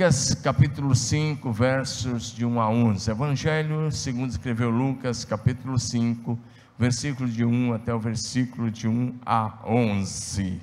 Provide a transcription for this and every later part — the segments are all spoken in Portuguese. Lucas capítulo 5, versos de 1 a 11, Evangelho segundo escreveu Lucas capítulo 5, versículo de 1 até o versículo de 1 a 11.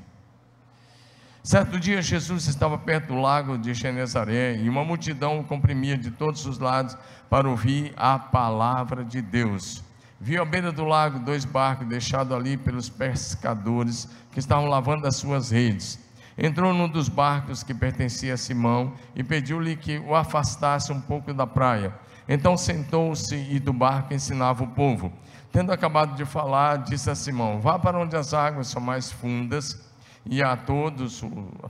Certo dia Jesus estava perto do lago de Genesaré e uma multidão o comprimia de todos os lados para ouvir a palavra de Deus. Viu à beira do lago dois barcos deixados ali pelos pescadores que estavam lavando as suas redes. Entrou num dos barcos que pertencia a Simão e pediu-lhe que o afastasse um pouco da praia. Então sentou-se e do barco ensinava o povo. Tendo acabado de falar, disse a Simão: vá para onde as águas são mais fundas e a todos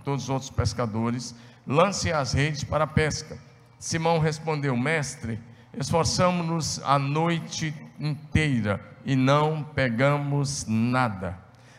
os outros pescadores, lance as redes para a pesca. Simão respondeu: mestre, esforçamo-nos a noite inteira e não pegamos nada,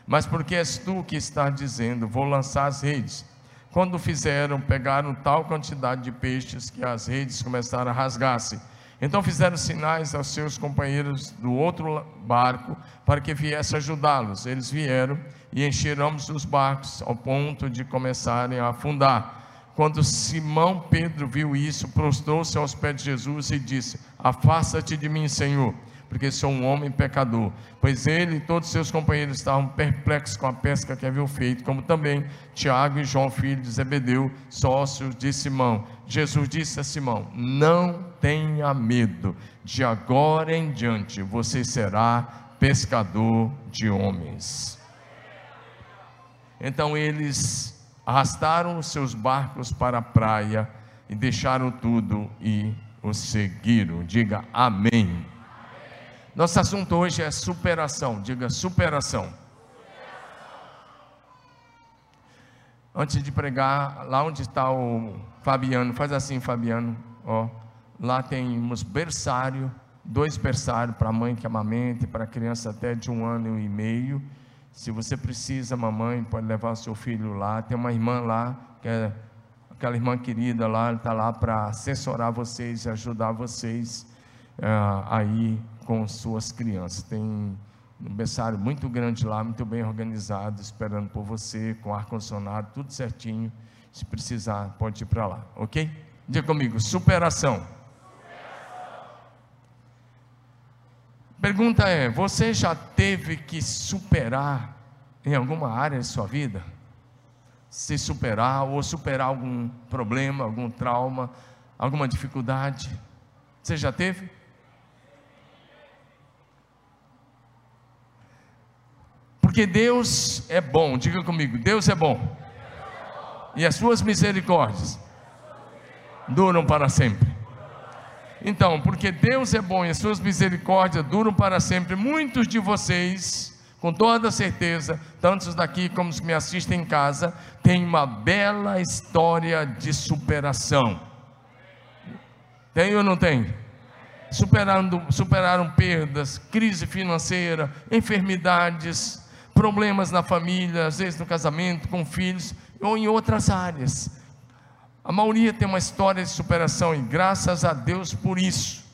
mas porque és tu que estás dizendo, vou lançar as redes. Quando fizeram, pegaram tal quantidade de peixes que as redes começaram a rasgar-se. Então fizeram sinais aos seus companheiros do outro barco para que viesse ajudá-los. Eles vieram e encheram ambos os barcos ao ponto de começarem a afundar. Quando Simão Pedro viu isso, prostrou-se aos pés de Jesus e disse: afasta-te de mim, Senhor, porque sou um homem pecador. Pois ele e todos seus companheiros estavam perplexos com a pesca que haviam feito, como também Tiago e João, filho de Zebedeu, sócios de Simão. Jesus disse a Simão: não tenha medo, de agora em diante você será pescador de homens. Então eles arrastaram os seus barcos para a praia e deixaram tudo e o seguiram. Diga amém. Amém. Nosso assunto hoje é superação. Diga superação. Antes de pregar, lá onde está o Fabiano, faz assim, Fabiano, ó, lá temos berçário, dois berçários para a mãe que amamenta e para a criança até de 1 ano e meio. Se você precisa, mamãe, pode levar o seu filho lá. Tem uma irmã lá, que é aquela irmã querida lá, está lá para assessorar vocês e ajudar vocês aí com suas crianças. Tem um berçário muito grande lá, muito bem organizado, esperando por você, com ar-condicionado, tudo certinho. Se precisar, pode ir para lá, ok? Diga comigo: superação. Pergunta é: você já teve que superar em alguma área de sua vida? Se superar ou superar algum problema, algum trauma, alguma dificuldade? Você já teve? Porque Deus é bom. Diga comigo: Deus é bom. E as suas misericórdias duram para sempre. Então, porque Deus é bom e as suas misericórdias duram para sempre, muitos de vocês, com toda certeza, tantos daqui como os que me assistem em casa, têm uma bela história de superação. Tem ou não tem? Superaram perdas, crise financeira, enfermidades, problemas na família, às vezes no casamento, com filhos, ou em outras áreas. A maioria tem uma história de superação e graças a Deus por isso.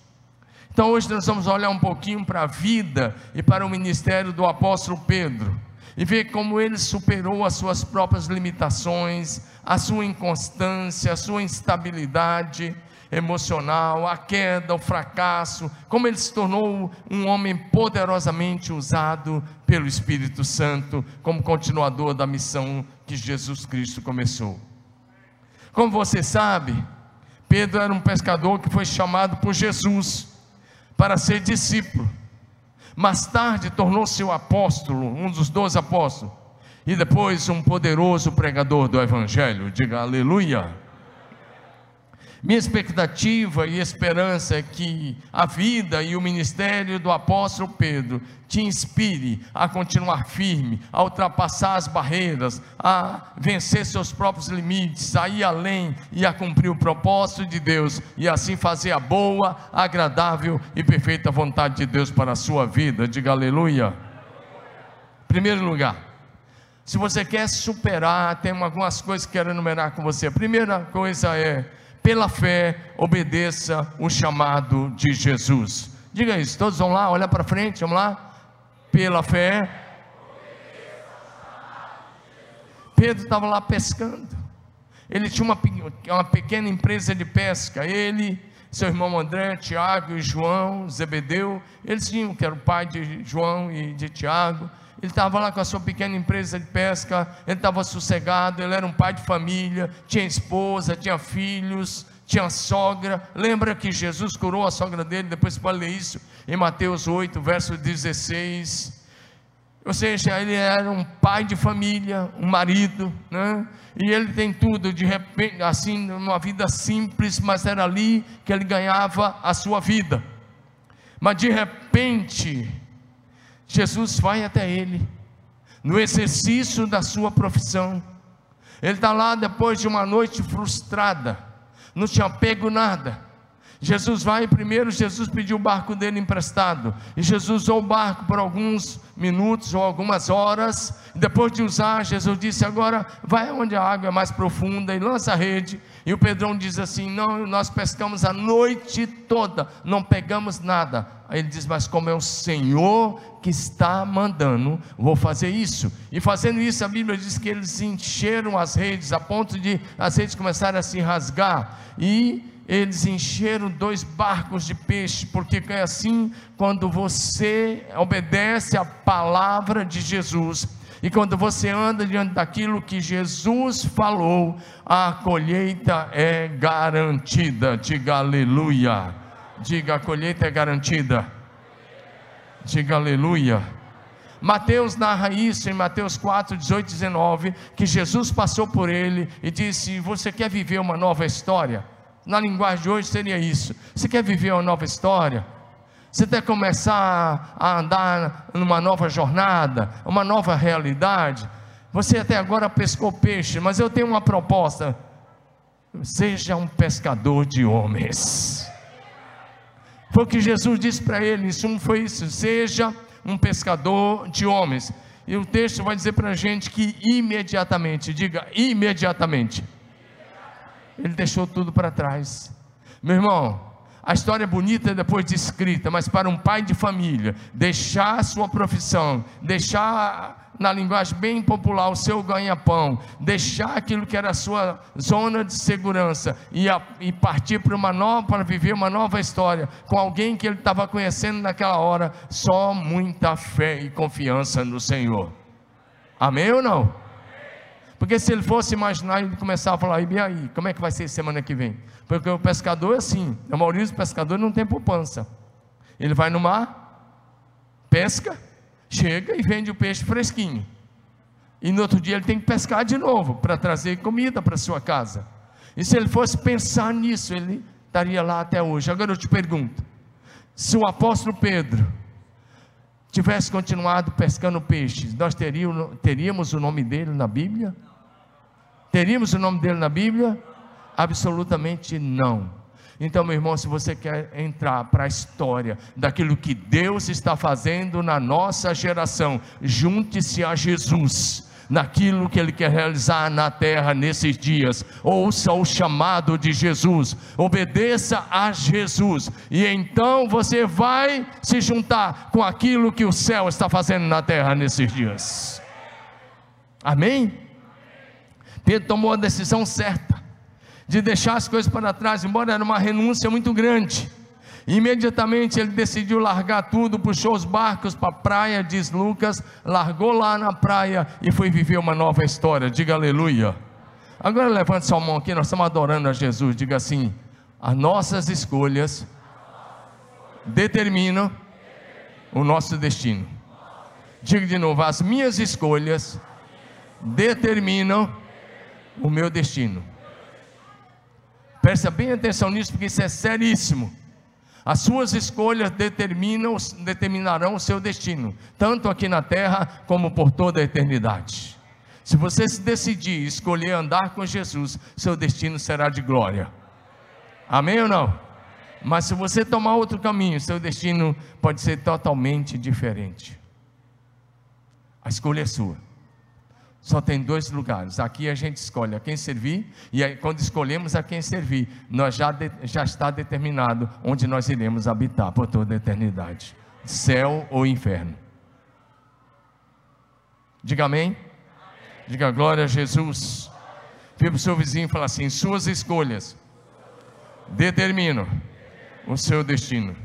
Então hoje nós vamos olhar um pouquinho para a vida e para o ministério do apóstolo Pedro e ver como ele superou as suas próprias limitações, a sua inconstância, a sua instabilidade emocional, a queda, o fracasso, como ele se tornou um homem poderosamente usado pelo Espírito Santo como continuador da missão que Jesus Cristo começou. Como você sabe, Pedro era um pescador que foi chamado por Jesus para ser discípulo. Mais tarde tornou-se o apóstolo, um dos 12 apóstolos, e depois um poderoso pregador do Evangelho. Diga aleluia. Minha expectativa e esperança é que a vida e o ministério do apóstolo Pedro te inspire a continuar firme, a ultrapassar as barreiras, a vencer seus próprios limites, a ir além e a cumprir o propósito de Deus e assim fazer a boa, agradável e perfeita vontade de Deus para a sua vida. Diga aleluia. Em primeiro lugar, se você quer superar, tem algumas coisas que quero enumerar com você. A primeira coisa é: pela fé, obedeça o chamado de Jesus. Diga isso, todos vão lá, olha para frente, vamos lá. Pela fé, Pedro estava lá pescando, Ele tinha uma pequena empresa de pesca. Ele, seu irmão André, Tiago e João, Zebedeu, eles tinham, que era o pai de João e de Tiago. Ele estava lá com a sua pequena empresa de pesca, ele estava sossegado, ele era um pai de família, tinha esposa, tinha filhos, tinha sogra. Lembra que Jesus curou a sogra dele? Depois você pode ler isso em Mateus 8, verso 16, ou seja, ele era um pai de família, um marido, né? E ele tem tudo, de repente, assim, numa vida simples, mas era ali que ele ganhava a sua vida. Mas de repente, Jesus vai até ele, no exercício da sua profissão. Ele está lá depois de uma noite frustrada, não tinha pego nada. Jesus vai, primeiro Jesus pediu o barco dele emprestado, e Jesus usou o barco por alguns minutos ou algumas horas. Depois de usar, Jesus disse: agora vai onde a água é mais profunda e lança a rede. E o Pedrão diz assim: não, nós pescamos a noite toda, não pegamos nada. Aí ele diz: mas como é o Senhor que está mandando, vou fazer isso. E fazendo isso, a Bíblia diz que eles encheram as redes, a ponto de as redes começarem a se rasgar, e eles encheram 2 barcos de peixe, porque é assim, quando você obedece a palavra de Jesus, e quando você anda diante daquilo que Jesus falou, a colheita é garantida. Diga aleluia. Diga: a colheita é garantida. Diga aleluia. Mateus narra isso em Mateus 4, 18 e 19, que Jesus passou por ele e disse: você quer viver uma nova história? Na linguagem de hoje seria isso: você quer viver uma nova história? Você quer começar a andar numa nova jornada, uma nova realidade? Você até agora pescou peixe, mas eu tenho uma proposta: seja um pescador de homens. Foi o que Jesus disse para ele, isso não foi isso: seja um pescador de homens. E o texto vai dizer para a gente que imediatamente, diga imediatamente, ele deixou tudo para trás. Meu irmão, a história é bonita depois de escrita, mas para um pai de família, deixar a sua profissão, deixar, na linguagem bem popular, o seu ganha-pão, deixar aquilo que era a sua zona de segurança, e partir para viver uma nova história, com alguém que ele estava conhecendo naquela hora, só muita fé e confiança no Senhor. Amém ou não? Porque se ele fosse imaginar, ele começava a falar: e aí, como é que vai ser semana que vem? Porque o pescador é assim, a maioria dos pescadores não tem poupança, ele vai no mar, pesca, chega e vende o peixe fresquinho, e no outro dia ele tem que pescar de novo, para trazer comida para sua casa. E se ele fosse pensar nisso, ele estaria lá até hoje. Agora eu te pergunto, se o apóstolo Pedro tivesse continuado pescando peixes, nós teríamos o nome dele na Bíblia? Teríamos o nome dele na Bíblia? Absolutamente não. Então, meu irmão, se você quer entrar para a história daquilo que Deus está fazendo na nossa geração, junte-se a Jesus naquilo que Ele quer realizar na terra nesses dias. Ouça o chamado de Jesus, obedeça a Jesus, e então você vai se juntar com aquilo que o céu está fazendo na terra nesses dias. Amém? Pedro tomou a decisão certa de deixar as coisas para trás, embora era uma renúncia muito grande. Imediatamente ele decidiu largar tudo, puxou os barcos para a praia, diz Lucas, largou lá na praia e foi viver uma nova história. Diga aleluia. Agora levante sua mão aqui, nós estamos adorando a Jesus. Diga assim: as nossas escolhas determinam o nosso destino. Diga de novo: as minhas escolhas determinam o meu destino. Presta bem atenção nisso, porque isso é seríssimo. As suas escolhas determinarão o seu destino, tanto aqui na terra, como por toda a eternidade. Se você se decidir escolher andar com Jesus, seu destino será de glória. Amém ou não? Mas se você tomar outro caminho, seu destino pode ser totalmente diferente. A escolha é sua. Só tem 2 lugares, aqui a gente escolhe a quem servir, e aí, quando escolhemos a quem servir, nós já está determinado onde nós iremos habitar por toda a eternidade, céu ou inferno. Diga amém. Diga glória a Jesus. Vira para o seu vizinho e fala assim: suas escolhas determinam o seu destino.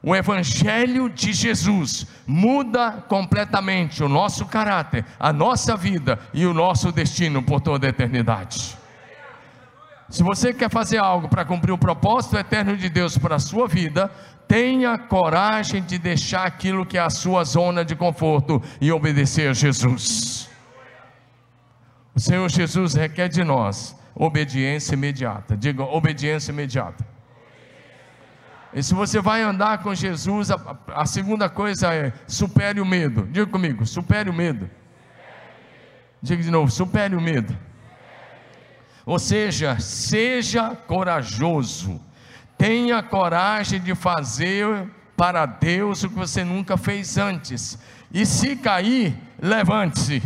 O Evangelho de Jesus muda completamente o nosso caráter, a nossa vida e o nosso destino por toda a eternidade. Se você quer fazer algo para cumprir o propósito eterno de Deus para a sua vida, tenha coragem de deixar aquilo que é a sua zona de conforto e obedecer a Jesus. O Senhor Jesus requer de nós obediência imediata. Diga, obediência imediata. E se você vai andar com Jesus, a segunda coisa é: supere o medo. Diga comigo, supere o medo. Diga de novo, supere o medo. Ou seja, seja corajoso. Tenha coragem de fazer para Deus o que você nunca fez antes. E se cair, levante-se.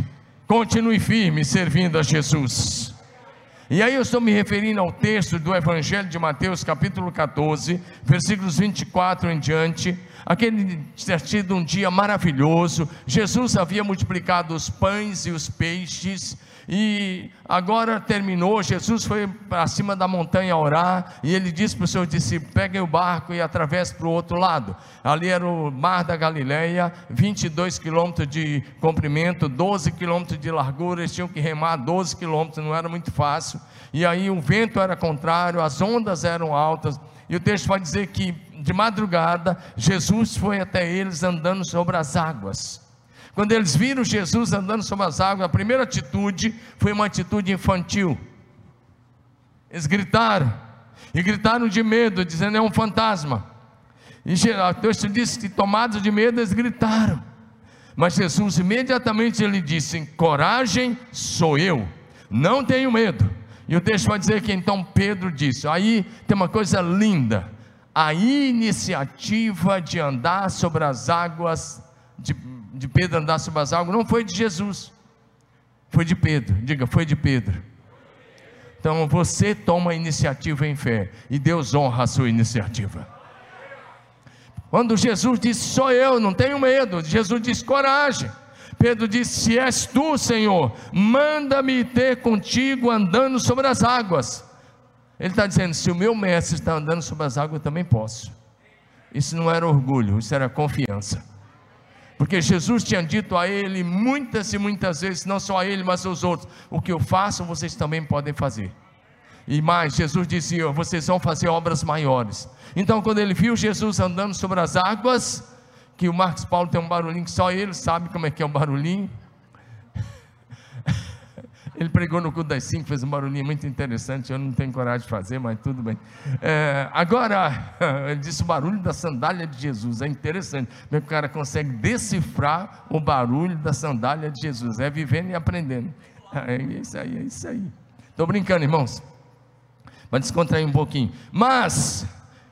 Continue firme servindo a Jesus. E aí eu estou me referindo ao texto do Evangelho de Mateus, capítulo 14, versículos 24 em diante. Aquele ter tido um dia maravilhoso, Jesus havia multiplicado os pães e os peixes, e agora terminou. Jesus foi para cima da montanha orar, e ele disse para os seus discípulos: peguem o barco e atravessem para o outro lado. Ali era o mar da Galileia, 22 quilômetros de comprimento, 12 quilômetros de largura. Eles tinham que remar 12 quilômetros, não era muito fácil. E aí o vento era contrário, as ondas eram altas, e o texto vai dizer que de madrugada Jesus foi até eles andando sobre as águas. Quando eles viram Jesus andando sobre as águas, a primeira atitude foi uma atitude infantil. Eles gritaram, e gritaram de medo, dizendo: é um fantasma. E o texto diz que, tomados de medo, eles gritaram. Mas Jesus imediatamente ele disse: coragem, sou eu, não tenho medo. E o texto vai dizer que então Pedro disse, aí tem uma coisa linda: a iniciativa de andar sobre as águas, de Pedro andar sobre as águas, não foi de Jesus, foi de Pedro. Diga, foi de Pedro. Então você toma a iniciativa em fé, e Deus honra a sua iniciativa. Quando Jesus disse: sou eu, não tenho medo, Jesus disse: coragem. Pedro disse: se és tu, Senhor, manda-me ter contigo andando sobre as águas. Ele está dizendo: se o meu mestre está andando sobre as águas, eu também posso. Isso não era orgulho, isso era confiança, porque Jesus tinha dito a ele muitas e muitas vezes, não só a ele, mas aos outros: o que eu faço, vocês também podem fazer. E mais, Jesus dizia: vocês vão fazer obras maiores. Então, quando ele viu Jesus andando sobre as águas, que o Marcos Paulo tem um barulhinho que só ele sabe como é que é um barulhinho. Ele pregou no culto das 5, fez um barulhinho muito interessante, eu não tenho coragem de fazer, mas tudo bem. Agora, ele disse: o barulho da sandália de Jesus. É interessante, mesmo que o cara consegue decifrar o barulho da sandália de Jesus. É vivendo e aprendendo. É isso aí, é isso aí. Estou brincando, irmãos, para descontrair um pouquinho. Mas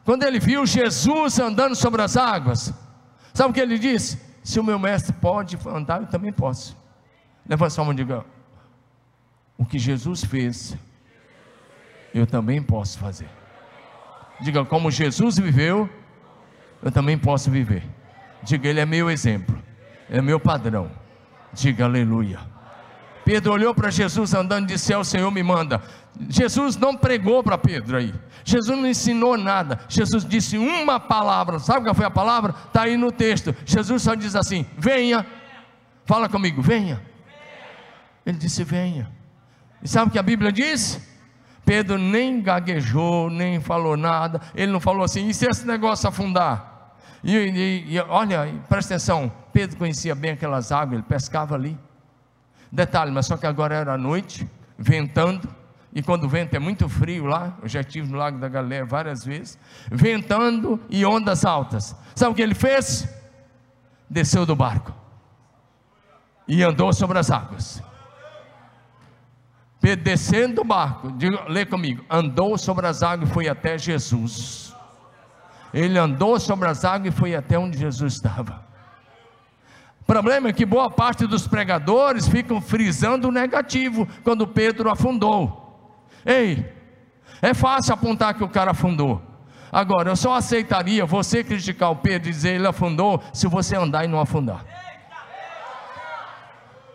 quando ele viu Jesus andando sobre as águas, sabe o que ele disse? Se o meu mestre pode andar, eu também posso. Levanta sua mão e diga: o que Jesus fez, eu também posso fazer. Diga: como Jesus viveu, eu também posso viver. Diga: ele é meu exemplo, é meu padrão. Diga aleluia. Pedro olhou para Jesus andando e disse: é o Senhor, me manda. Jesus não pregou para Pedro aí, Jesus não ensinou nada, Jesus disse uma palavra. Sabe qual foi a palavra? Está aí no texto. Jesus só diz assim: venha. Fala comigo, venha. Ele disse: venha. E sabe o que a Bíblia diz? Pedro nem gaguejou, nem falou nada. Ele não falou assim: e se esse negócio afundar? E olha, presta atenção, Pedro conhecia bem aquelas águas, ele pescava ali. Detalhe, mas só que agora era noite, ventando, e quando o vento é muito frio lá, eu já estive no Lago da Galileia várias vezes, ventando e ondas altas. Sabe o que ele fez? Desceu do barco e andou sobre as águas. Pedro, descendo do barco, diga, lê comigo: andou sobre as águas e foi até Jesus. Ele andou sobre as águas e foi até onde Jesus estava. O problema é que boa parte dos pregadores ficam frisando o negativo quando Pedro afundou. Ei, é fácil apontar que o cara afundou. Agora, eu só aceitaria você criticar o Pedro e dizer ele afundou, se você andar e não afundar.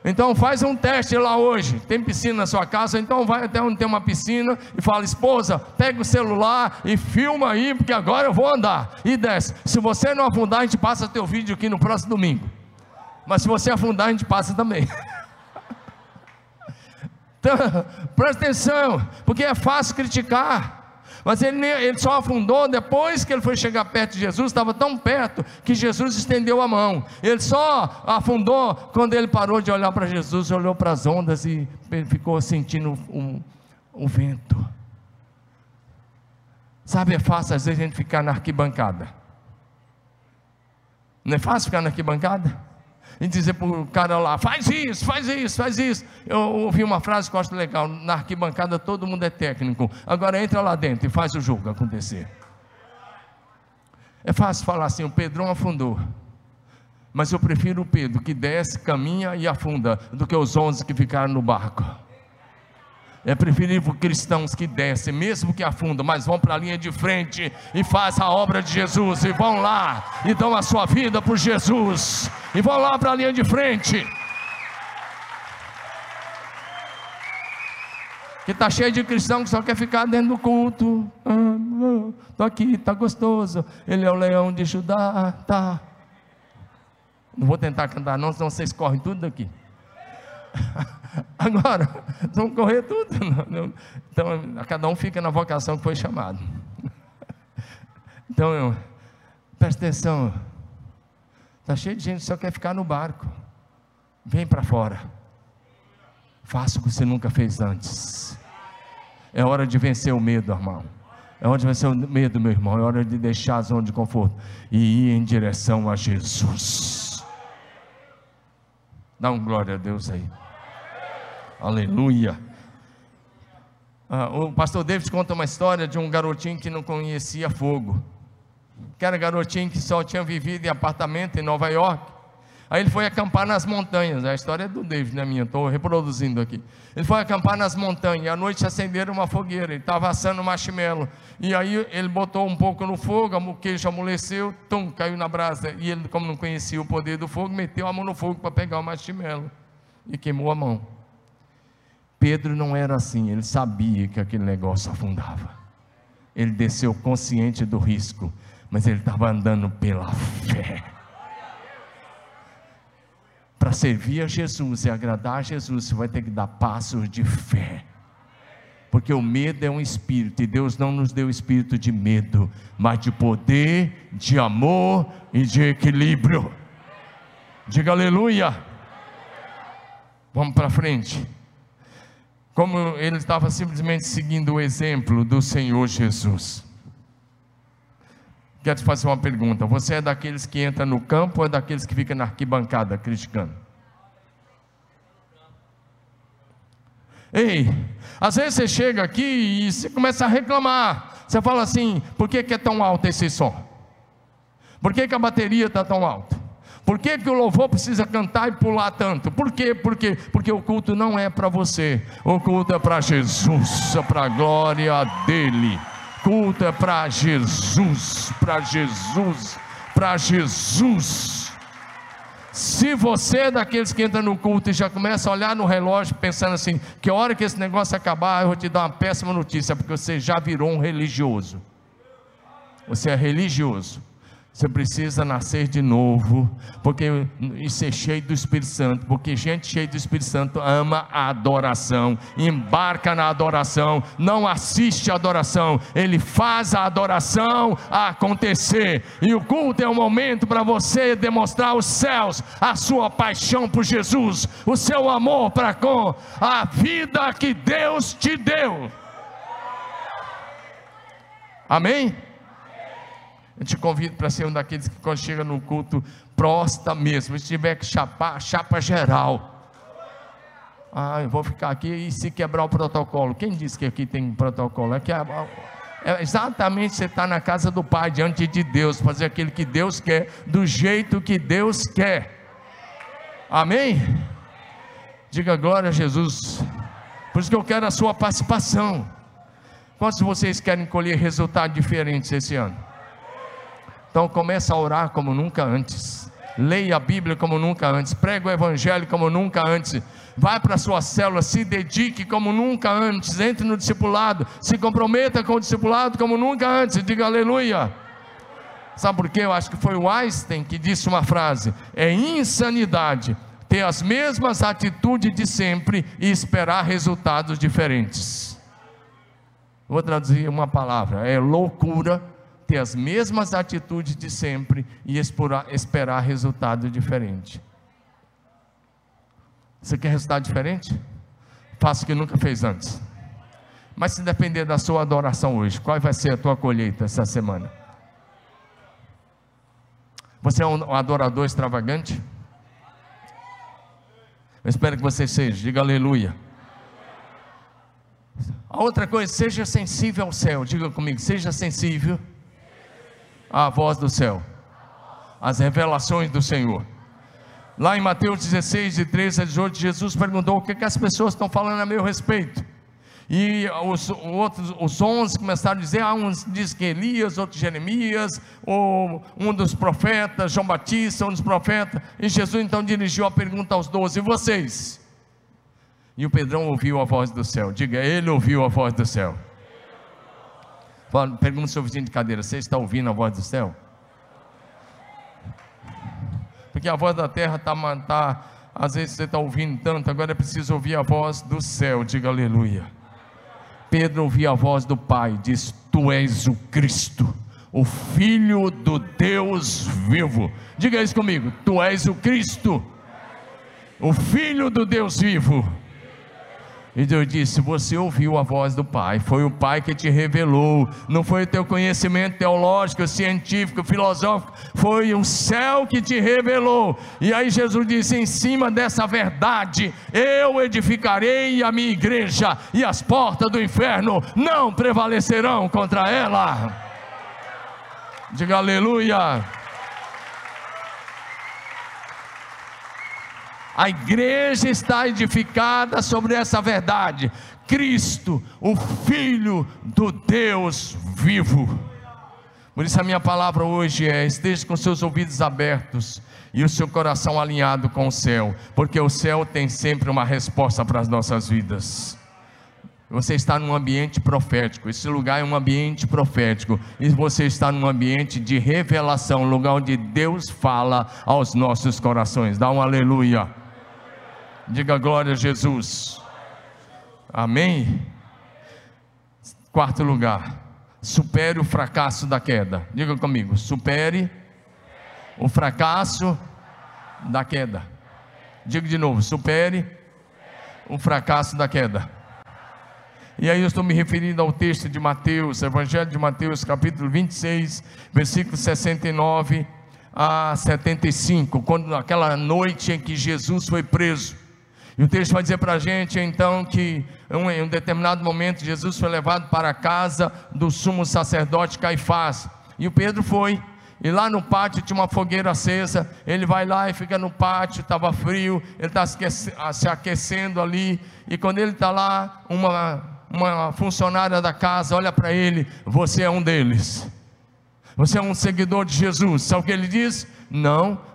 Então faz um teste lá hoje. Tem piscina na sua casa? Então vai até onde tem uma piscina e fala: esposa, pega o celular e filma aí, porque agora eu vou andar. E desce. Se você não afundar, a gente passa teu vídeo aqui no próximo domingo. Mas se você afundar, a gente passa também. Então, presta atenção, porque é fácil criticar. Mas ele só afundou depois que ele foi chegar perto de Jesus. Estava tão perto que Jesus estendeu a mão. Ele só afundou quando ele parou de olhar para Jesus, olhou para as ondas e ficou sentindo um vento. Sabe, é fácil às vezes a gente ficar na arquibancada. Não é fácil ficar na arquibancada? E dizer para o cara lá: faz isso, faz isso, faz isso. Eu ouvi uma frase que eu acho legal: na arquibancada todo mundo é técnico, agora entra lá dentro e faz o jogo acontecer. É fácil falar assim: o Pedrão afundou, mas eu prefiro o Pedro que desce, caminha e afunda, do que os 11 que ficaram no barco. É preferível cristãos que descem, mesmo que afundam, mas vão para a linha de frente e fazem a obra de Jesus, e vão lá, e dão a sua vida por Jesus, e vão lá para a linha de frente, que está cheio de cristão que só quer ficar dentro do culto. Estou aqui, está gostoso, ele é o leão de Judá, tá. Não vou tentar cantar não, senão vocês correm tudo daqui. Agora, não correr tudo, não. Então, cada um fica na vocação que foi chamado. Então, presta atenção, está cheio de gente que só quer ficar no barco. Vem para fora, faça o que você nunca fez antes. É hora de vencer o medo, irmão. É hora de vencer o medo, meu irmão. É hora de deixar a zona de conforto e ir em direção a Jesus. Dá um glória a Deus aí. Aleluia. O pastor David conta uma história de um garotinho que não conhecia fogo, que era garotinho que só tinha vivido em apartamento em Nova York. Aí ele foi acampar nas montanhas. A história é do David, não é minha, estou reproduzindo aqui. Ele foi acampar nas montanhas, à noite acenderam uma fogueira, ele estava assando marshmallow, e aí ele botou um pouco no fogo, o queijo amoleceu, tum, caiu na brasa, e ele, como não conhecia o poder do fogo, meteu a mão no fogo para pegar o marshmallow, e queimou a mão. Pedro não era assim, ele sabia que aquele negócio afundava, ele desceu consciente do risco, mas ele estava andando pela fé, para servir a Jesus e agradar a Jesus. Você vai ter que dar passos de fé, porque o medo é um espírito, e Deus não nos deu espírito de medo, mas de poder, de amor e de equilíbrio. Diga aleluia. Vamos para frente. Como ele estava simplesmente seguindo o exemplo do Senhor Jesus. Quero te fazer uma pergunta: você é daqueles que entra no campo ou é daqueles que fica na arquibancada criticando? Ei, às vezes você chega aqui e você começa a reclamar, você fala assim: por que é tão alto esse som? Por que a bateria está tão alta? Por que que o louvor precisa cantar e pular tanto? Por quê? Por quê? Porque o culto não é para você, o culto é para Jesus, é para a glória dele. Culto é para Jesus, para Jesus, para Jesus. Se você é daqueles que entra no culto e já começa a olhar no relógio pensando assim: que hora que esse negócio acabar, eu vou te dar uma péssima notícia, porque você já virou um religioso. Você é religioso. Você precisa nascer de novo, porque e ser cheio do Espírito Santo, porque gente cheia do Espírito Santo ama a adoração, embarca na adoração, não assiste a adoração, ele faz a adoração acontecer. E o culto é o momento para você demonstrar aos céus a sua paixão por Jesus, o seu amor para com a vida que Deus te deu. Amém? Eu te convido para ser um daqueles que, quando chega no culto, prosta mesmo. Se tiver que chapar, chapa geral. Ah, eu vou ficar aqui e se quebrar o protocolo. Quem disse que aqui tem protocolo? É exatamente, você está na casa do Pai, diante de Deus, fazer aquilo que Deus quer, do jeito que Deus quer. Amém? Diga glória a Jesus. Por isso que eu quero a sua participação. Quantos de vocês querem colher resultados diferentes esse ano? Então começa a orar como nunca antes, leia a Bíblia como nunca antes, pregue o Evangelho como nunca antes, vai para a sua célula, se dedique como nunca antes, entre no discipulado, se comprometa com o discipulado como nunca antes, diga aleluia. Sabe por quê? Eu acho que foi o Einstein que disse uma frase: é insanidade ter as mesmas atitudes de sempre e esperar resultados diferentes. Vou traduzir uma palavra: é loucura ter as mesmas atitudes de sempre e esperar resultado diferente. Você quer resultado diferente? Faça o que nunca fez antes. Mas se depender da sua adoração hoje, qual vai ser a tua colheita essa semana? Você é um adorador extravagante? Eu espero que você seja, diga aleluia. A outra coisa, seja sensível ao céu, diga comigo, seja sensível à voz do céu, às revelações do Senhor. Lá em Mateus 16, de 13 a 18, Jesus perguntou: o que que as pessoas estão falando a meu respeito? E os 11 começaram a dizer: ah, uns dizem que Elias, outros Jeremias, ou um dos profetas, João Batista, um dos profetas. E Jesus então dirigiu a pergunta aos 12: e vocês? E o Pedrão ouviu a voz do céu, diga, ele ouviu a voz do céu. Pergunta ao seu vizinho de cadeira: você está ouvindo a voz do céu? Porque a voz da terra está, às vezes você está ouvindo tanto, agora é preciso ouvir a voz do céu, diga aleluia. Pedro ouviu a voz do Pai, diz: tu és o Cristo, o Filho do Deus vivo. Diga isso comigo: tu és o Cristo, o Filho do Deus vivo. E Deus disse: você ouviu a voz do Pai, foi o Pai que te revelou, não foi o teu conhecimento teológico, científico, filosófico, foi o céu que te revelou. E aí Jesus disse: em cima dessa verdade, eu edificarei a minha igreja, e as portas do inferno não prevalecerão contra ela. Diga aleluia. A igreja está edificada sobre essa verdade: Cristo, o Filho do Deus vivo. Por isso a minha palavra hoje é: esteja com seus ouvidos abertos e o seu coração alinhado com o céu, porque o céu tem sempre uma resposta para as nossas vidas. Você está num ambiente profético, esse lugar é um ambiente profético, e você está num ambiente de revelação, lugar onde Deus fala aos nossos corações. Dá um aleluia, diga glória a Jesus, amém. Quarto lugar, supere o fracasso da queda, diga comigo, supere o fracasso da queda. Diga de novo, supere o fracasso da queda. E aí eu estou me referindo ao texto de Mateus, Evangelho de Mateus, capítulo 26, versículos 69 a 75, quando aquela noite em que Jesus foi preso. E o texto vai dizer para a gente então que em um determinado momento Jesus foi levado para a casa do sumo sacerdote Caifás, e o Pedro foi. E lá no pátio tinha uma fogueira acesa, ele vai lá e fica no pátio, estava frio, ele está se aquecendo ali, e quando ele está lá, uma funcionária da casa olha para ele: você é um deles, você é um seguidor de Jesus. Sabe o que ele diz?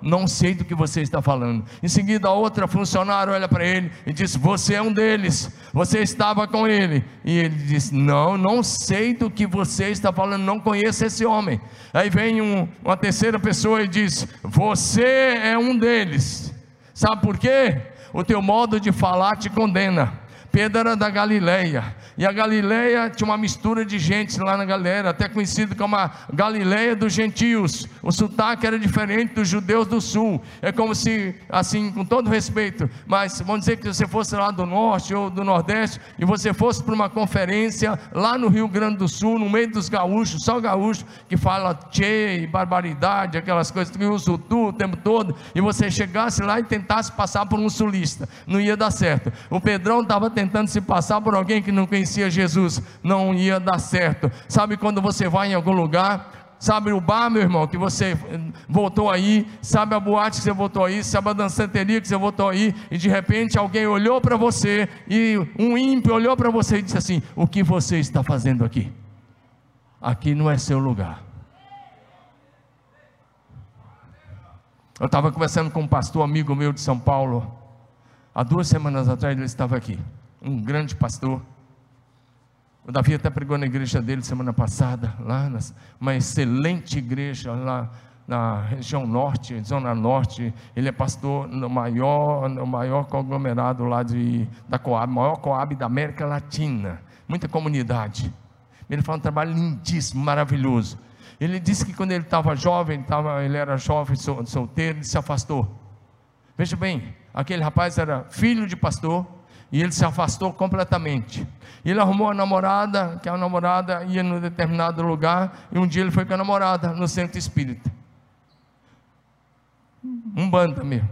Não sei do que você está falando. Em seguida a outra funcionária olha para ele e diz: você é um deles, você estava com ele. E ele diz: não sei do que você está falando, não conheço esse homem. Aí vem uma terceira pessoa e diz: você é um deles. Sabe por quê? O teu modo de falar te condena. Pedro era da Galileia, e a Galileia tinha uma mistura de gente lá na Galileia, até conhecido como a Galileia dos gentios. O sotaque era diferente dos judeus do sul. É como se, assim, com todo respeito, mas vamos dizer que você fosse lá do norte ou do nordeste, e você fosse para uma conferência lá no Rio Grande do Sul, no meio dos gaúchos, só gaúcho que fala tchê e barbaridade, aquelas coisas que usa o tu o tempo todo, e você chegasse lá e tentasse passar por um sulista, não ia dar certo. O Pedrão estava tentando se passar por alguém que não conhecia Jesus, não ia dar certo. Sabe quando você vai em algum lugar, sabe o bar, meu irmão, que você voltou aí, sabe a boate que você voltou aí, sabe a danceteria que você voltou aí, e de repente alguém olhou para você, e um ímpio olhou para você e disse assim: o que você está fazendo aqui? Aqui não é seu lugar. Eu estava conversando com um pastor amigo meu de São Paulo, há 2 semanas atrás ele estava aqui, um grande pastor. O Davi até pregou na igreja dele semana passada, lá uma excelente igreja lá na região norte, zona norte. Ele é pastor no maior conglomerado lá da Coab, maior Coab da América Latina, muita comunidade. Ele faz um trabalho lindíssimo, maravilhoso. Ele disse que quando ele estava jovem, ele era jovem, solteiro, ele se afastou. Veja bem, aquele rapaz era filho de pastor, e ele se afastou completamente. Ele arrumou a namorada, que a namorada ia num determinado lugar, e um dia ele foi com a namorada no centro espírita, Umbanda mesmo.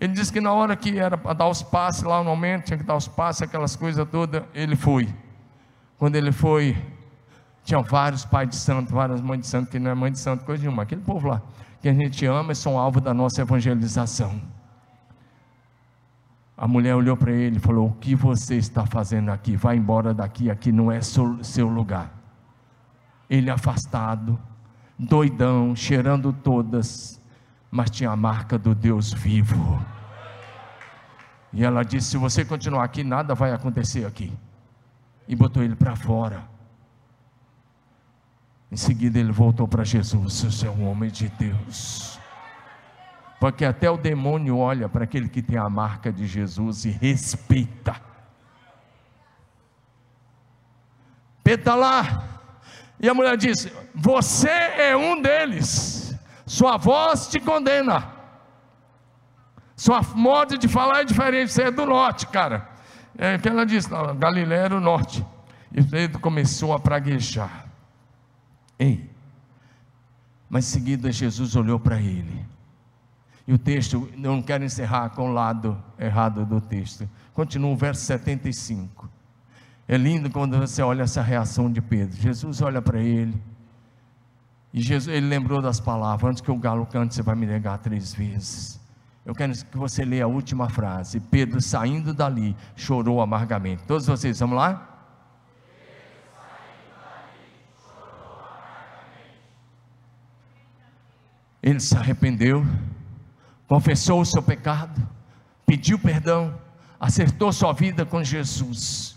Ele disse que na hora que era para dar os passes lá no momento, tinha que dar os passes, aquelas coisas todas, ele foi. Quando ele foi, tinham vários pais de santo, várias mães de santo, que não é mãe de santo, coisa nenhuma, aquele povo lá, que a gente ama e são alvo da nossa evangelização. A mulher olhou para ele e falou: o que você está fazendo aqui? Vai embora daqui, aqui não é seu lugar. Ele afastado, doidão, cheirando todas, mas tinha a marca do Deus vivo. E ela disse: se você continuar aqui, nada vai acontecer aqui. E botou ele para fora. Em seguida ele voltou para Jesus. Você é um homem de Deus, porque até o demônio olha para aquele que tem a marca de Jesus e respeita. Pedro está lá, e a mulher disse: você é um deles, sua voz te condena, sua modo de falar é diferente, você é do norte, cara. É que ela disse: Galileia era o norte. E Pedro começou a praguejar. Ei, mas em seguida Jesus olhou para ele, e o texto, eu não quero encerrar com o lado errado do texto, continua o verso 75, é lindo quando você olha essa reação de Pedro. Jesus olha para ele, e ele lembrou das palavras: antes que o galo cante, você vai me negar 3 vezes, eu quero que você leia a última frase. Pedro, saindo dali, chorou amargamente. Todos vocês, vamos lá? Ele se arrependeu, confessou o seu pecado, pediu perdão, acertou sua vida com Jesus,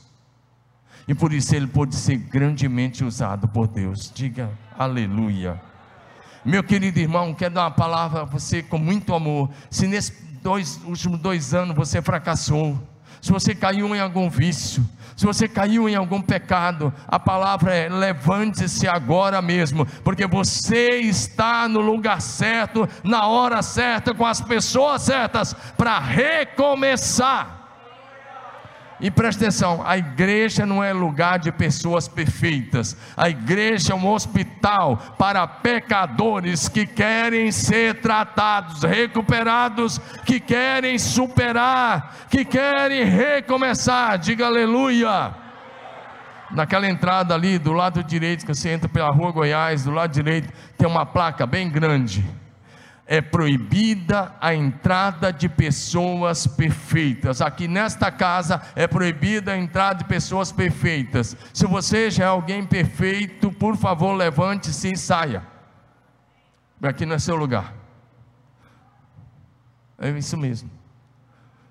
e por isso ele pôde ser grandemente usado por Deus. Diga aleluia. Meu querido irmão, quero dar uma palavra a você com muito amor. Se nesses últimos 2 anos você fracassou, se você caiu em algum vício, se você caiu em algum pecado, a palavra é: levante-se agora mesmo, porque você está no lugar certo, na hora certa, com as pessoas certas, para recomeçar. E preste atenção, a igreja não é lugar de pessoas perfeitas, a igreja é um hospital para pecadores que querem ser tratados, recuperados, que querem superar, que querem recomeçar. Diga aleluia. Naquela entrada ali, do lado direito, que você entra pela rua Goiás, do lado direito, tem uma placa bem grande: é proibida a entrada de pessoas perfeitas. Aqui nesta casa é proibida a entrada de pessoas perfeitas. Se você já é alguém perfeito, por favor, levante-se e saia. Aqui não é seu lugar. É isso mesmo.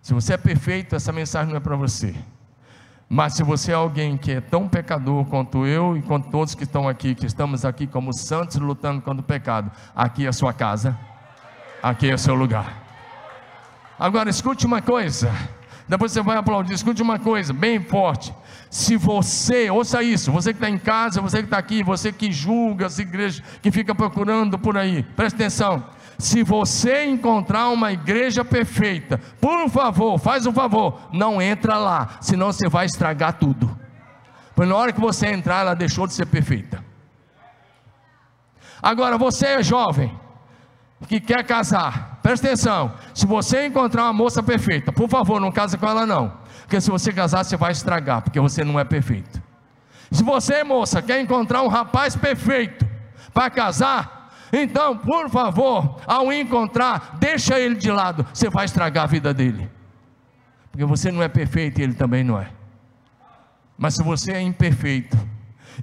Se você é perfeito, essa mensagem não é para você. Mas se você é alguém que é tão pecador quanto eu e quanto todos que estão aqui, que estamos aqui como santos lutando contra o pecado, aqui é a sua casa, aqui é o seu lugar. Agora escute uma coisa, depois você vai aplaudir, escute uma coisa bem forte. Se você, ouça isso, você que está em casa, você que está aqui, você que julga as igrejas, que fica procurando por aí, preste atenção: se você encontrar uma igreja perfeita, por favor, faz um favor, não entra lá, senão você vai estragar tudo, porque na hora que você entrar, ela deixou de ser perfeita. Agora você é jovem, que quer casar, presta atenção: se você encontrar uma moça perfeita, por favor, não casa com ela não, porque se você casar, você vai estragar, porque você não é perfeito. Se você, moça, quer encontrar um rapaz perfeito para casar, então, por favor, ao encontrar, deixa ele de lado, você vai estragar a vida dele, porque você não é perfeito e ele também não é. Mas se você é imperfeito,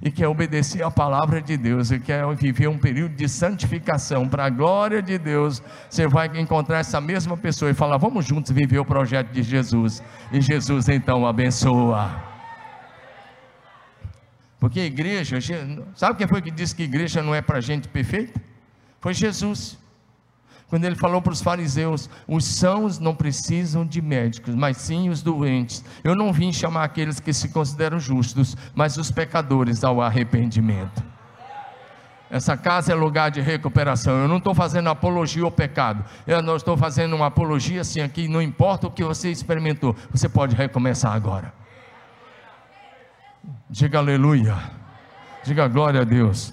e quer obedecer à palavra de Deus, e quer viver um período de santificação para a glória de Deus, você vai encontrar essa mesma pessoa e falar: vamos juntos viver o projeto de Jesus, e Jesus então abençoa. Porque a igreja, sabe quem foi que disse que a igreja não é para gente perfeita? Foi Jesus, quando ele falou para os fariseus: os sãos não precisam de médicos, mas sim os doentes, eu não vim chamar aqueles que se consideram justos, mas os pecadores ao arrependimento. Essa casa é lugar de recuperação. Eu não estou fazendo apologia ao pecado, eu não estou fazendo uma apologia assim aqui, não importa o que você experimentou, você pode recomeçar agora. Diga aleluia, diga glória a Deus.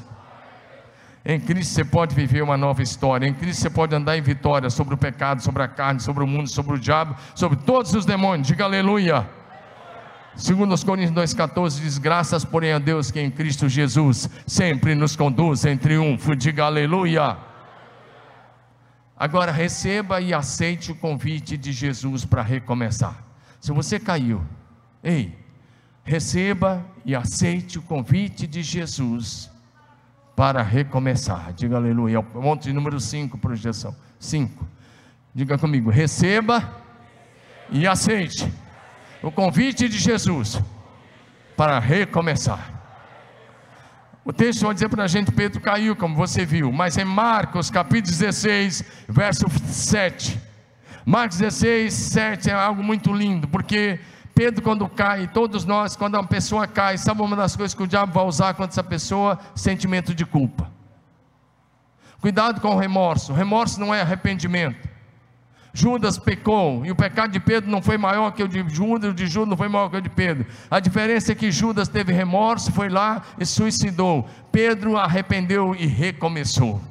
Em Cristo você pode viver uma nova história, em Cristo você pode andar em vitória sobre o pecado, sobre a carne, sobre o mundo, sobre o diabo, sobre todos os demônios. Diga aleluia. Segundo os Coríntios 2,14 diz: graças porém a Deus que em Cristo Jesus sempre nos conduz em triunfo. Diga aleluia. Agora receba e aceite o convite de Jesus para recomeçar. Se você caiu, ei, receba e aceite o convite de Jesus para recomeçar. Diga aleluia. Ponto de número 5, projeção 5, diga comigo: receba e aceite o convite de Jesus para recomeçar. O texto vai dizer para a gente: Pedro caiu, como você viu, mas em Marcos capítulo 16, verso 7, Marcos 16, 7 é algo muito lindo, porque Pedro quando cai, todos nós, quando uma pessoa cai, sabe uma das coisas que o diabo vai usar contra essa pessoa? Sentimento de culpa. Cuidado com o remorso. Remorso não é arrependimento. Judas pecou, e o pecado de Pedro não foi maior que o de Judas não foi maior que o de Pedro. A diferença é que Judas teve remorso, foi lá e suicidou. Pedro arrependeu e recomeçou.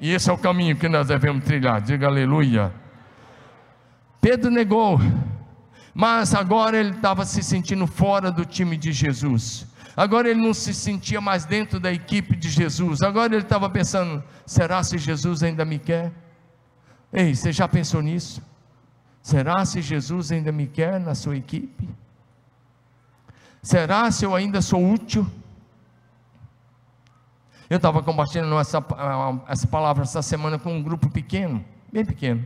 E esse é o caminho que nós devemos trilhar. Diga aleluia. Pedro negou, mas agora ele estava se sentindo fora do time de Jesus, agora ele não se sentia mais dentro da equipe de Jesus, agora ele estava pensando: será se Jesus ainda me quer? Ei, você já pensou nisso? Será se Jesus ainda me quer na sua equipe? Será se eu ainda sou útil? Eu estava compartilhando essa palavra essa semana com um grupo pequeno, bem pequeno,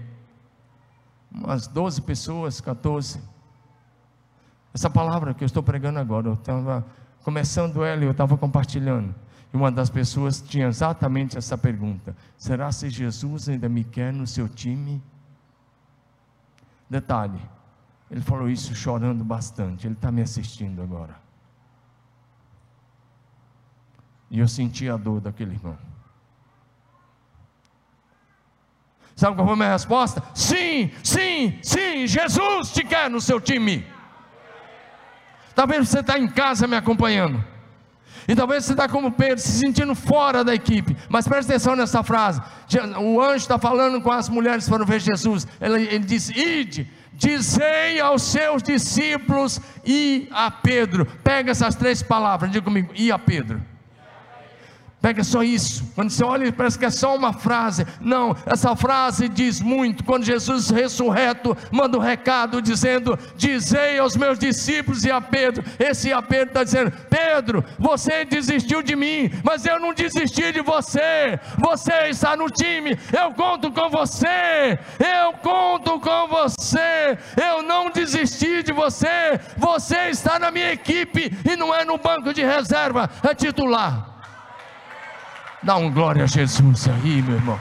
umas 12 pessoas, 14, essa palavra que eu estou pregando agora, eu estava começando ela e eu estava compartilhando, e uma das pessoas tinha exatamente essa pergunta: será se Jesus ainda me quer no seu time? Detalhe, ele falou isso chorando bastante, ele está me assistindo agora, e eu senti a dor daquele irmão. Sabe qual foi a minha resposta? Sim, sim, sim, Jesus te quer no seu time. Talvez você está em casa me acompanhando, e talvez você está como Pedro, se sentindo fora da equipe, mas preste atenção nessa frase, o anjo está falando com as mulheres que foram ver Jesus, ele diz: ide, dizei aos seus discípulos e a Pedro. Pega essas três palavras, diga comigo: e a Pedro. Pega só isso, quando você olha parece que é só uma frase, não, essa frase diz muito. Quando Jesus ressurreto manda um recado dizendo: dizei aos meus discípulos e a Pedro, esse a Pedro está dizendo: Pedro, você desistiu de mim, mas eu não desisti de você, você está no time, eu conto com você, eu conto com você, eu não desisti de você, você está na minha equipe, e não é no banco de reserva, é titular. Dá um glória a Jesus aí, meu irmão.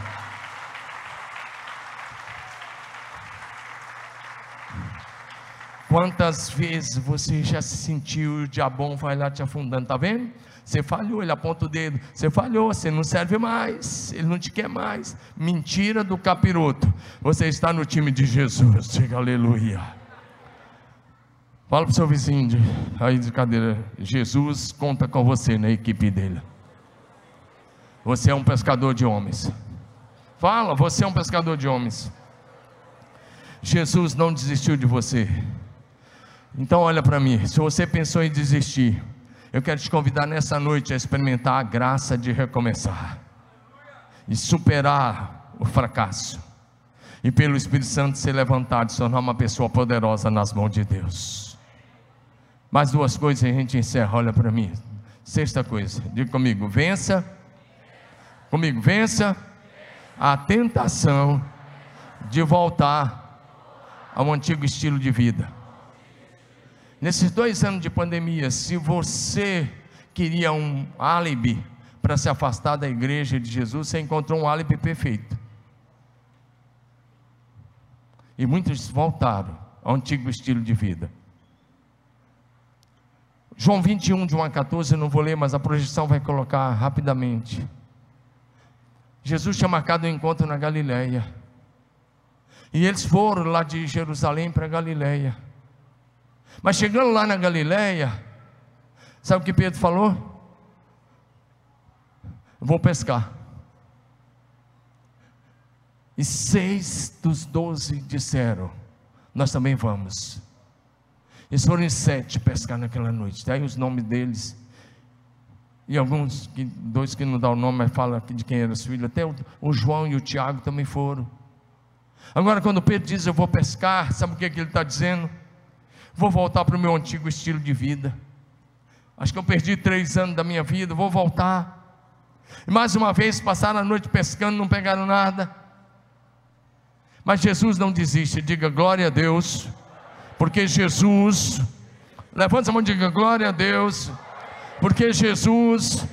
Quantas vezes você já se sentiu e o diabão vai lá te afundando, tá vendo? Você falhou, ele aponta o dedo, você falhou, você não serve mais, ele não te quer mais. Mentira do capiroto, você está no time de Jesus. Diga aleluia. Fala para o seu vizinho aí de cadeira: Jesus conta com você na equipe dele. Você é um pescador de homens. Fala, você é um pescador de homens. Jesus não desistiu de você. Então olha para mim, se você pensou em desistir, eu quero te convidar nessa noite a experimentar a graça de recomeçar, e superar o fracasso, e pelo Espírito Santo se levantar, se tornar uma pessoa poderosa nas mãos de Deus. Mais duas coisas e a gente encerra, olha para mim. Sexta coisa, diga comigo, vença. Comigo, vença a tentação de voltar ao antigo estilo de vida. Nesses 2 anos de pandemia, se você queria um álibi para se afastar da igreja de Jesus, você encontrou um álibi perfeito. E muitos voltaram ao antigo estilo de vida. João 21, de 1 a 14, não vou ler, mas a projeção vai colocar rapidamente. Jesus tinha marcado um encontro na Galileia, e eles foram lá de Jerusalém para a Galileia. Mas chegando lá na Galileia, sabe o que Pedro falou? Vou pescar. E 6 dos 12 disseram, nós também vamos. Eles foram em 7 pescar naquela noite. Daí os nomes deles, e alguns, 2 que não dá o nome, mas fala de quem era os filhos, até o João e o Tiago também foram. Agora, quando Pedro diz, eu vou pescar, sabe o que ele está dizendo? Vou voltar para o meu antigo estilo de vida. Acho que eu perdi 3 anos da minha vida, vou voltar. E mais uma vez, passaram a noite pescando, não pegaram nada. Mas Jesus não desiste, diga glória a Deus, porque Jesus, levanta a mão e diga glória a Deus, porque Jesus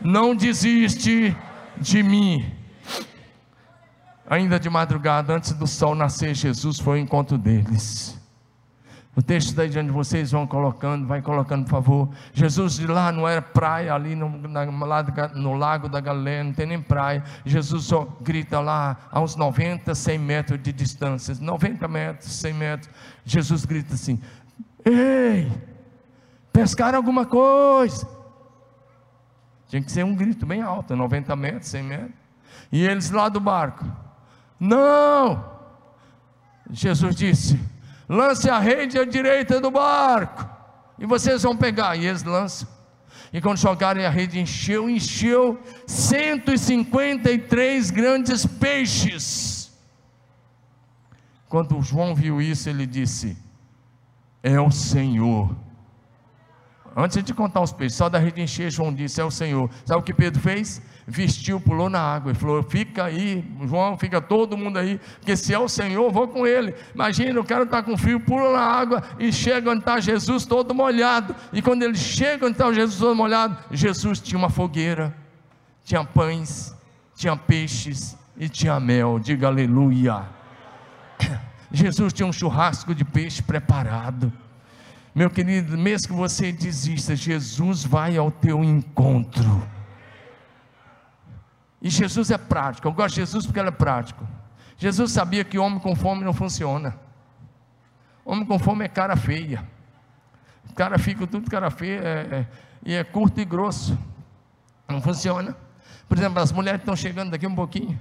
não desiste de mim. Ainda de madrugada, antes do sol nascer, Jesus foi ao encontro deles. O texto daí diante de vocês vão colocando, vai colocando, por favor. Jesus de lá não era praia, ali no lago da Galileia, não tem nem praia. Jesus só grita lá, a uns 90, 100 metros de distância, 90 metros, 100 metros, Jesus grita assim, ei, pescaram alguma coisa? Tinha que ser um grito bem alto, 90 metros, 100 metros, e eles lá do barco, não. Jesus disse, lance a rede à direita do barco, e vocês vão pegar, e eles lançam, e quando jogarem a rede, encheu 153 grandes peixes. Quando João viu isso, ele disse, é o Senhor. Antes de contar os peixes, só da rede encher, João disse, é o Senhor. Sabe o que Pedro fez? Vestiu, pulou na água e falou, fica aí, João, fica todo mundo aí, porque se é o Senhor, vou com ele. Imagina, o cara está com frio, pula na água e chega onde está Jesus todo molhado. E quando ele chega onde está Jesus todo molhado, Jesus tinha uma fogueira, tinha pães, tinha peixes e tinha mel. Diga aleluia. Jesus tinha um churrasco de peixe preparado. Meu querido, mesmo que você desista, Jesus vai ao teu encontro, e Jesus é prático. Eu gosto de Jesus porque ele é prático. Jesus sabia que homem com fome não funciona, homem com fome é cara feia, o cara fica tudo cara feia, e é curto e grosso, não funciona. Por exemplo, as mulheres estão chegando daqui um pouquinho,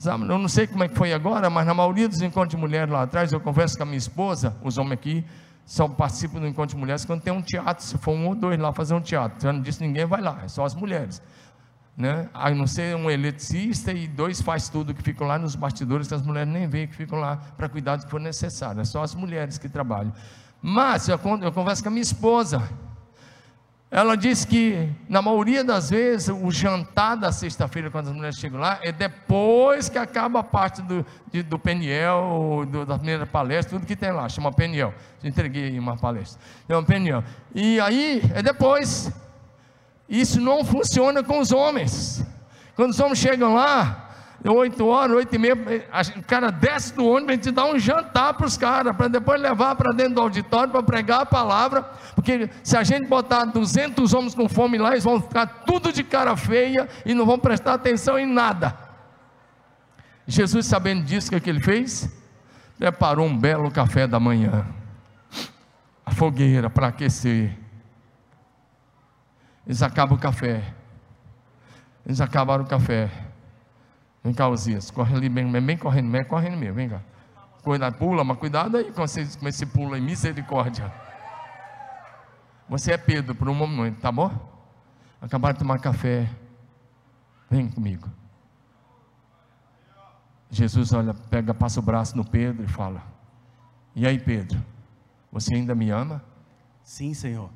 sabe? Eu não sei como é que foi agora, mas na maioria dos encontros de mulheres lá atrás, eu converso com a minha esposa, os homens aqui só participam do encontro de mulheres quando tem um teatro, se for 1 ou 2 lá fazer um teatro, já não disse ninguém vai lá, é só as mulheres, né? A não ser um eletricista e 2 faz tudo que ficam lá nos bastidores, que as mulheres nem veem, que ficam lá para cuidar do que for necessário, é só as mulheres que trabalham. Mas eu converso com a minha esposa, ela diz que na maioria das vezes o jantar da sexta-feira, quando as mulheres chegam lá, é depois que acaba a parte do Peniel, da primeira palestra, tudo que tem lá, chama Peniel, entreguei aí uma palestra, é um Peniel, e aí é depois. Isso não funciona com os homens. Quando os homens chegam lá, 8 horas, 8h30, o cara desce do ônibus, a gente dá um jantar para os caras, para depois levar para dentro do auditório, para pregar a palavra, porque se a gente botar 200 homens com fome lá, eles vão ficar tudo de cara feia, e não vão prestar atenção em nada. Jesus, sabendo disso, o que ele fez? Preparou um belo café da manhã, a fogueira para aquecer. Eles acabam o café, eles acabaram o café. Vem cá, Osias, corre ali, bem correndo mesmo, vem cá. Cuidado, pula, mas cuidado aí com esse pulo aí, misericórdia. Você é Pedro por um momento, tá bom? Acabaram de tomar café, vem comigo. Jesus olha, passa o braço no Pedro e fala, e aí Pedro, você ainda me ama? Sim, Senhor.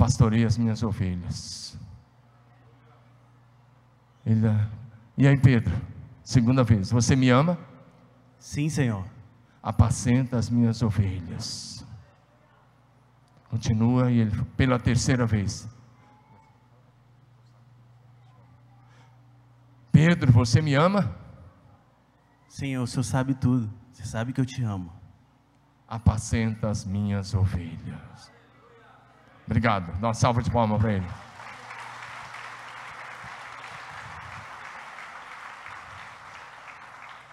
pastorei as minhas ovelhas. Ele, e aí Pedro, segunda vez, você me ama? Sim, Senhor. Apacenta as minhas ovelhas. Continua, e ele, pela terceira vez, Pedro, você me ama? Senhor, o Senhor sabe tudo, você sabe que eu te amo. Apacenta as minhas ovelhas. Obrigado, dá uma salva de palmas para ele.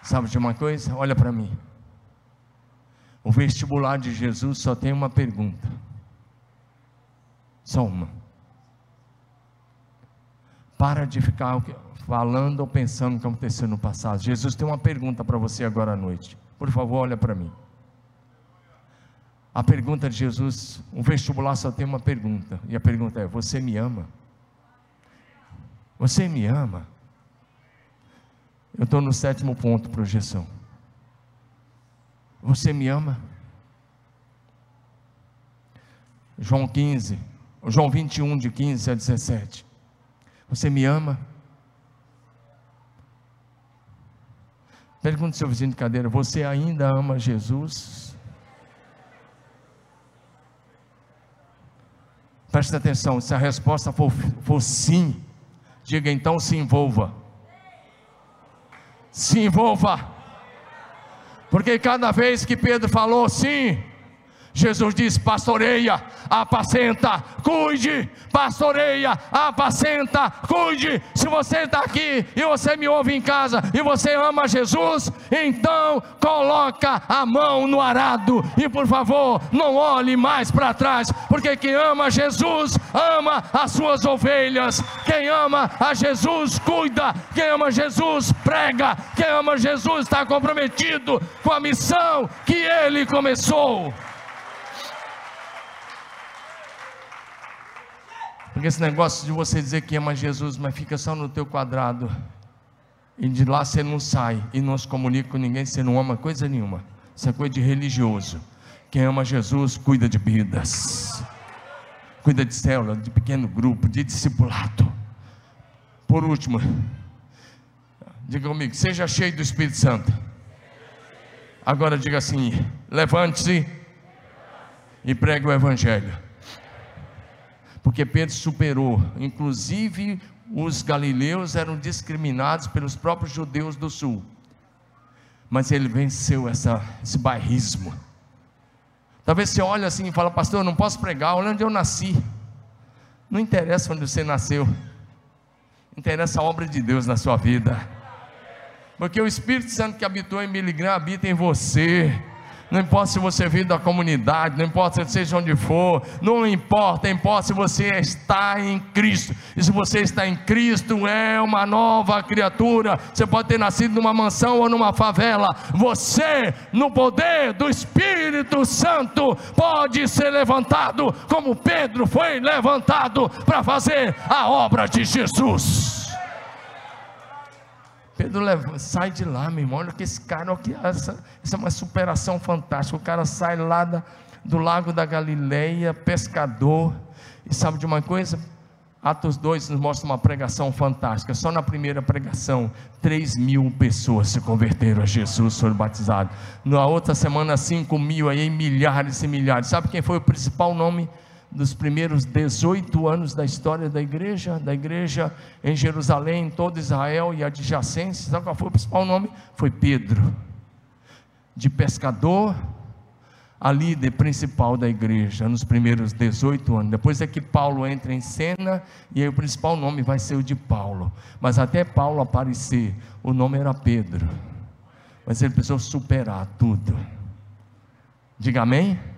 Sabe de uma coisa? Olha para mim. O vestibular de Jesus só tem uma pergunta. Só uma. Para de ficar falando ou pensando o que aconteceu no passado. Jesus tem uma pergunta para você agora à noite. Por favor, olha para mim. A pergunta de Jesus, o vestibular só tem uma pergunta. E a pergunta é: você me ama? Você me ama? Eu estou no 7º ponto, projeção. Você me ama? João 15, João 21, de 15 a 17. Você me ama? Pergunta ao seu vizinho de cadeira: você ainda ama Jesus? Preste atenção, se a resposta for sim, diga então: se envolva. Se envolva. Porque cada vez que Pedro falou sim, Jesus diz: pastoreia, apacenta, cuide, pastoreia, apacenta, cuide. Se você está aqui e você me ouve em casa e você ama Jesus, então coloca a mão no arado e, por favor, não olhe mais para trás, porque quem ama Jesus, ama as suas ovelhas. Quem ama a Jesus, cuida. Quem ama Jesus, prega. Quem ama Jesus está comprometido com a missão que Ele começou. Porque esse negócio de você dizer que ama Jesus, mas fica só no teu quadrado, e de lá você não sai, e não se comunica com ninguém, você não ama coisa nenhuma. Isso é coisa de religioso. Quem ama Jesus, cuida de vidas, cuida de célula, de pequeno grupo, de discipulado. Por último, diga comigo: seja cheio do Espírito Santo. Agora diga assim: levante-se e pregue o Evangelho. Porque Pedro superou, inclusive os galileus eram discriminados pelos próprios judeus do sul, mas ele venceu esse bairrismo. Talvez você olhe assim e fale: pastor, eu não posso pregar, olha onde eu nasci. Não interessa onde você nasceu, interessa a obra de Deus na sua vida, porque o Espírito Santo que habitou em Miligrã habita em você. Não importa se você veio da comunidade, não importa se seja onde for, não importa, importa se você está em Cristo. E se você está em Cristo, é uma nova criatura. Você pode ter nascido numa mansão ou numa favela, você, no poder do Espírito Santo, pode ser levantado, como Pedro foi levantado, para fazer a obra de Jesus. Pedro sai de lá, meu irmão. Olha que esse cara, olha que essa é uma superação fantástica. O cara sai lá do lago da Galileia, pescador, e sabe de uma coisa? Atos 2 nos mostra uma pregação fantástica. Só na primeira pregação, 3.000 pessoas se converteram a Jesus, foram batizados. Na outra semana, 5.000, aí milhares e milhares. Sabe quem foi o principal nome dos primeiros 18 anos da história da igreja em Jerusalém, em todo Israel e adjacência? Sabe qual foi o principal nome? Foi Pedro, de pescador a líder principal da igreja, nos primeiros 18 anos. Depois é que Paulo entra em cena, e aí o principal nome vai ser o de Paulo, mas até Paulo aparecer, o nome era Pedro, mas ele precisou superar tudo. Diga amém?